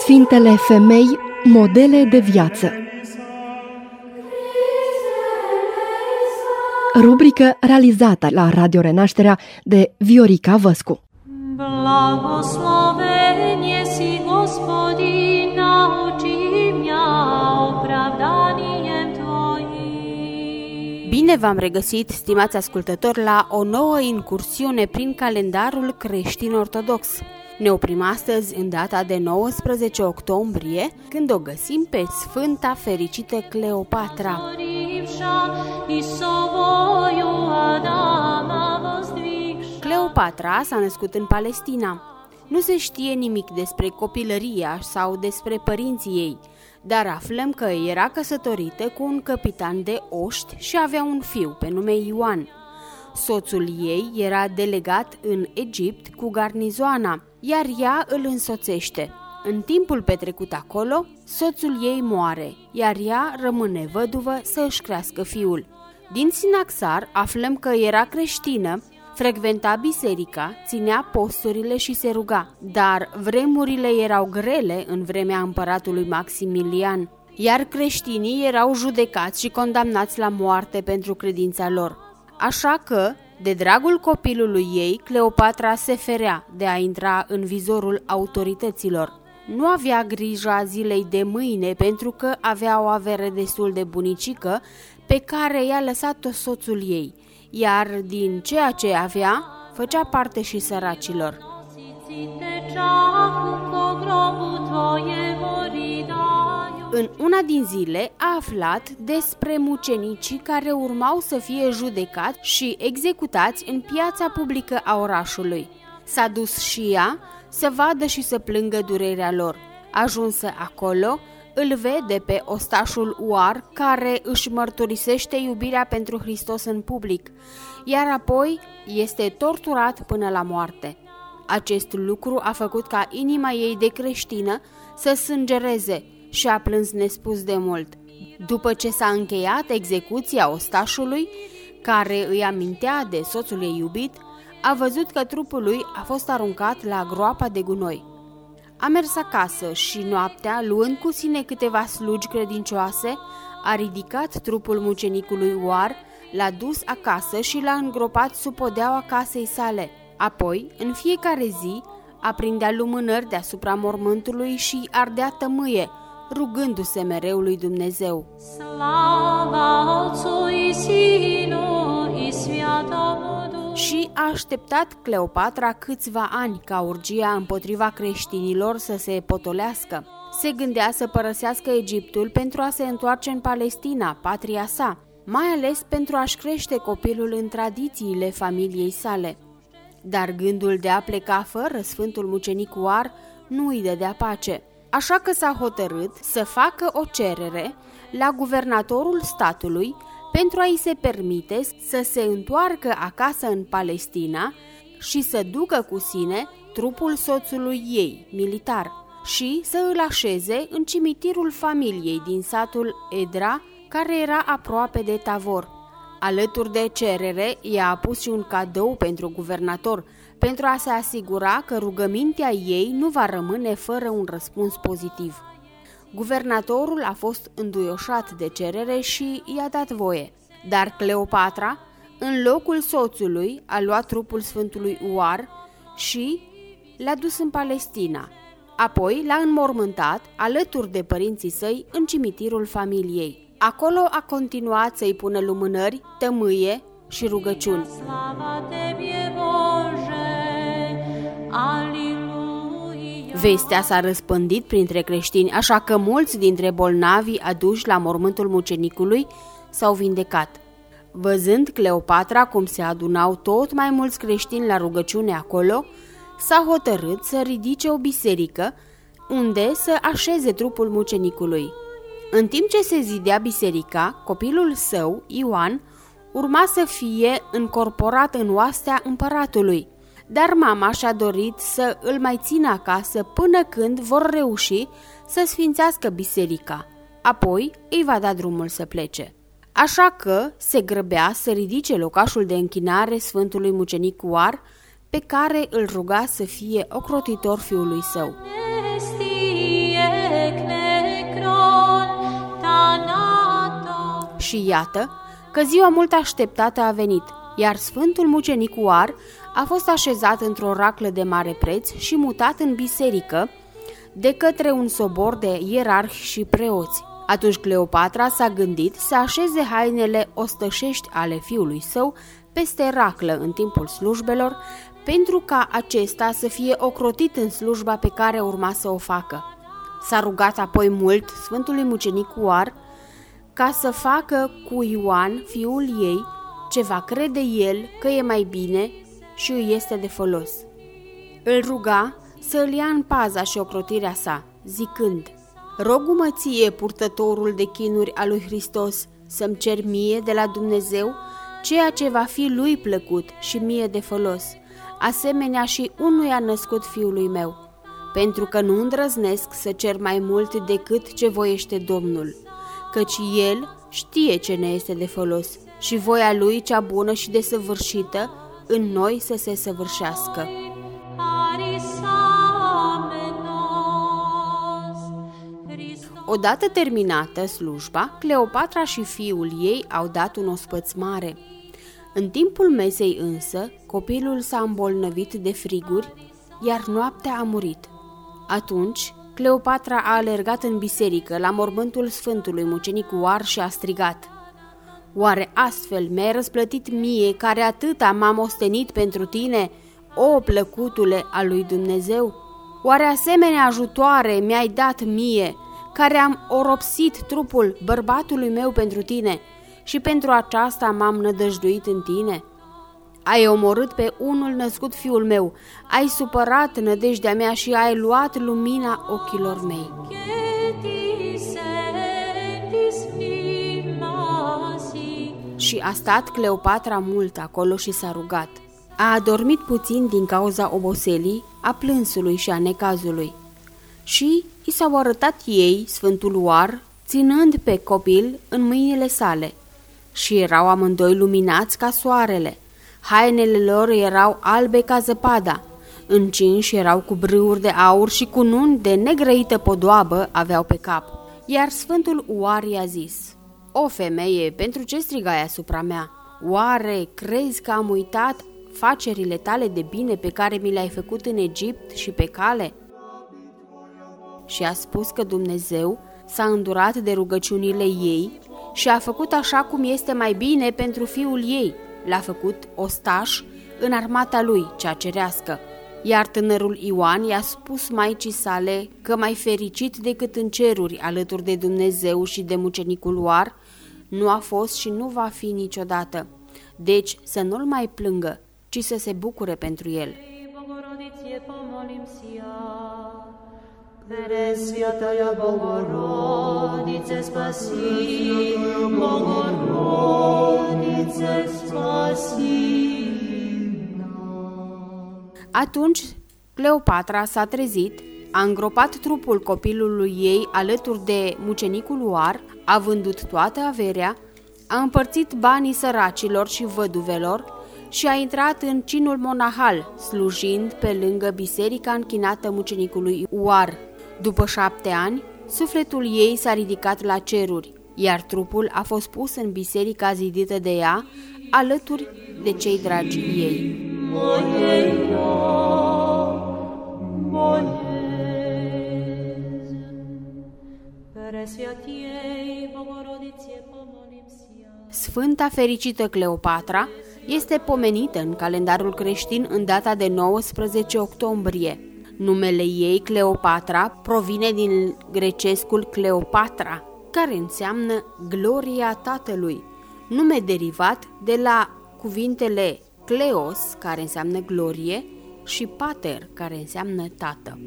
Sfintele femei, modele de viață. Rubrică realizată la Radio Renașterea de Viorica Văscu. Bine v-am regăsit, stimați ascultători, la o nouă incursiune prin calendarul creștin-ortodox. Ne oprim astăzi în data de 19 octombrie, când o găsim pe Sfânta Fericită Cleopatra. Cleopatra s-a născut în Palestina. Nu se știe nimic despre copilăria sau despre părinții ei, dar aflăm că era căsătorită cu un capitan de oști și avea un fiu pe nume Ioan. Soțul ei era delegat în Egipt cu garnizoana, iar ea îl însoțește. În timpul petrecut acolo, soțul ei moare, iar ea rămâne văduvă să își crească fiul. Din Sinaxar aflăm că era creștină, frecventa biserica, ținea posturile și se ruga, dar vremurile erau grele în vremea împăratului Maximilian, iar creștinii erau judecați și condamnați la moarte pentru credința lor. Așa că, de dragul copilului ei, Cleopatra se ferea de a intra în vizorul autorităților. Nu avea grija zilei de mâine pentru că avea o avere destul de bunicică pe care i-a lăsat-o soțul ei, iar din ceea ce avea, făcea parte și săracilor. În una din zile a aflat despre mucenicii care urmau să fie judecați și executați în piața publică a orașului. S-a dus și ea să vadă și să plângă durerea lor. Ajunsă acolo, îl vede pe ostașul Uar, care își mărturisește iubirea pentru Hristos în public, iar apoi este torturat până la moarte. Acest lucru a făcut ca inima ei de creștină să sângereze și a plâns nespus de mult. După ce s-a încheiat execuția ostașului, care îi amintea de soțul ei iubit, a văzut că trupul lui a fost aruncat la groapa de gunoi. A mers acasă și noaptea, luând cu sine câteva slugi credincioase, a ridicat trupul mucenicului Uar, l-a dus acasă și l-a îngropat sub podeaua casei sale. Apoi, în fiecare zi, aprindea lumânări deasupra mormântului și ardea tămâie, rugându-se mereu lui Dumnezeu. Și a așteptat Cleopatra câțiva ani ca urgia împotriva creștinilor să se potolească. Se gândea să părăsească Egiptul pentru a se întoarce în Palestina, patria sa, mai ales pentru a-și crește copilul în tradițiile familiei sale. Dar gândul de a pleca fără Sfântul Mucenic Uar nu îi dădea pace, așa că s-a hotărât să facă o cerere la guvernatorul statului pentru a-i se permite să se întoarcă acasă în Palestina și să ducă cu sine trupul soțului ei, militar, și să îl așeze în cimitirul familiei din satul Edra, care era aproape de Tavor. Alături de cerere, i-a pus și un cadou pentru guvernator, pentru a se asigura că rugămintea ei nu va rămâne fără un răspuns pozitiv. Guvernatorul a fost înduioșat de cerere și i-a dat voie, dar Cleopatra, în locul soțului, a luat trupul Sfântului Uar și l-a dus în Palestina. Apoi l-a înmormântat, alături de părinții săi, în cimitirul familiei. Acolo a continuat să-i pună lumânări, tămâie și rugăciuni. Vestea s-a răspândit printre creștini, așa că mulți dintre bolnavii aduși la mormântul mucenicului s-au vindecat. Văzând Cleopatra cum se adunau tot mai mulți creștini la rugăciune acolo, s-a hotărât să ridice o biserică unde să așeze trupul mucenicului. În timp ce se zidea biserica, copilul său, Ioan, urma să fie încorporat în oastea împăratului, dar mama și-a dorit să îl mai țină acasă până când vor reuși să sfințească biserica. Apoi îi va da drumul să plece. Așa că se grăbea să ridice locașul de închinare Sfântului Mucenic Uar, pe care îl ruga să fie ocrotitor fiului său. Și iată că ziua mult așteptată a venit, iar Sfântul Mucenic Uar a fost așezat într-o raclă de mare preț și mutat în biserică de către un sobor de ierarhi și preoți. Atunci Cleopatra s-a gândit să așeze hainele ostășești ale fiului său peste raclă în timpul slujbelor, pentru ca acesta să fie ocrotit în slujba pe care urma să o facă. S-a rugat apoi mult Sfântului Mucenic Uar ca să facă cu Ioan, fiul ei, ce va crede el că e mai bine și îi este de folos. Îl ruga să îl ia în paza și ocrotirea sa, zicând: „Rogu-mă ție, purtătorul de chinuri al lui Hristos, să-mi cer mie de la Dumnezeu ceea ce va fi lui plăcut și mie de folos, asemenea și unuia născut fiului meu, pentru că nu îndrăznesc să cer mai mult decât ce voiește Domnul, căci El știe ce ne este de folos și voia Lui cea bună și desăvârșită în noi să se săvârșească.” Odată terminată slujba, Cleopatra și fiul ei au dat un ospăț mare. În timpul mesei însă, copilul s-a îmbolnăvit de friguri, iar noaptea a murit. Atunci, Cleopatra a alergat în biserică la mormântul Sfântului Mucenic Uar și a strigat: „Oare astfel mi-ai răsplătit mie, care atâta m-am ostenit pentru tine, o plăcutule al lui Dumnezeu? Oare asemenea ajutoare mi-ai dat mie, care am oropsit trupul bărbatului meu pentru tine și pentru aceasta m-am nădăjduit în tine? Ai omorât pe unul născut fiul meu, ai supărat nădejdea mea și ai luat lumina ochilor mei.” Și a stat Cleopatra mult acolo și s-a rugat. A adormit puțin din cauza oboselii, a plânsului și a necazului. Și i s-au arătat ei, Sfântul Uar, ținând pe copil în mâinile sale. Și erau amândoi luminați ca soarele. Hainele lor erau albe ca zăpada, încinși erau cu brâuri de aur și cu nuni de negrăită podoabă aveau pe cap. Iar Sfântul Uar i-a zis: „O femeie, pentru ce strigai asupra mea? Oare crezi că am uitat facerile tale de bine pe care mi le-ai făcut în Egipt și pe cale?” Și a spus că Dumnezeu s-a îndurat de rugăciunile ei și a făcut așa cum este mai bine pentru fiul ei. L-a făcut ostaș în armata lui, cea cerească. Iar tânărul Ioan i-a spus maicii sale că mai fericit decât în ceruri alături de Dumnezeu și de Mucenicul Uar nu a fost și nu va fi niciodată. Deci să nu-l mai plângă, ci să se bucure pentru el. Atunci Cleopatra s-a trezit, a îngropat trupul copilului ei alături de Mucenicul Uar, a vândut toată averea, a împărțit banii săracilor și văduvelor și a intrat în cinul monahal, slujind pe lângă biserica închinată Mucenicului Uar. După 7 ani, sufletul ei s-a ridicat la ceruri, iar trupul a fost pus în biserica zidită de ea, alături de cei dragi ei. Sfânta Fericită Cleopatra este pomenită în calendarul creștin în data de 19 octombrie. Numele ei, Cleopatra, provine din grecescul Cleopatra, care înseamnă gloria Tatălui, nume derivat de la cuvintele Cleos, care înseamnă glorie, și Pater, care înseamnă tată.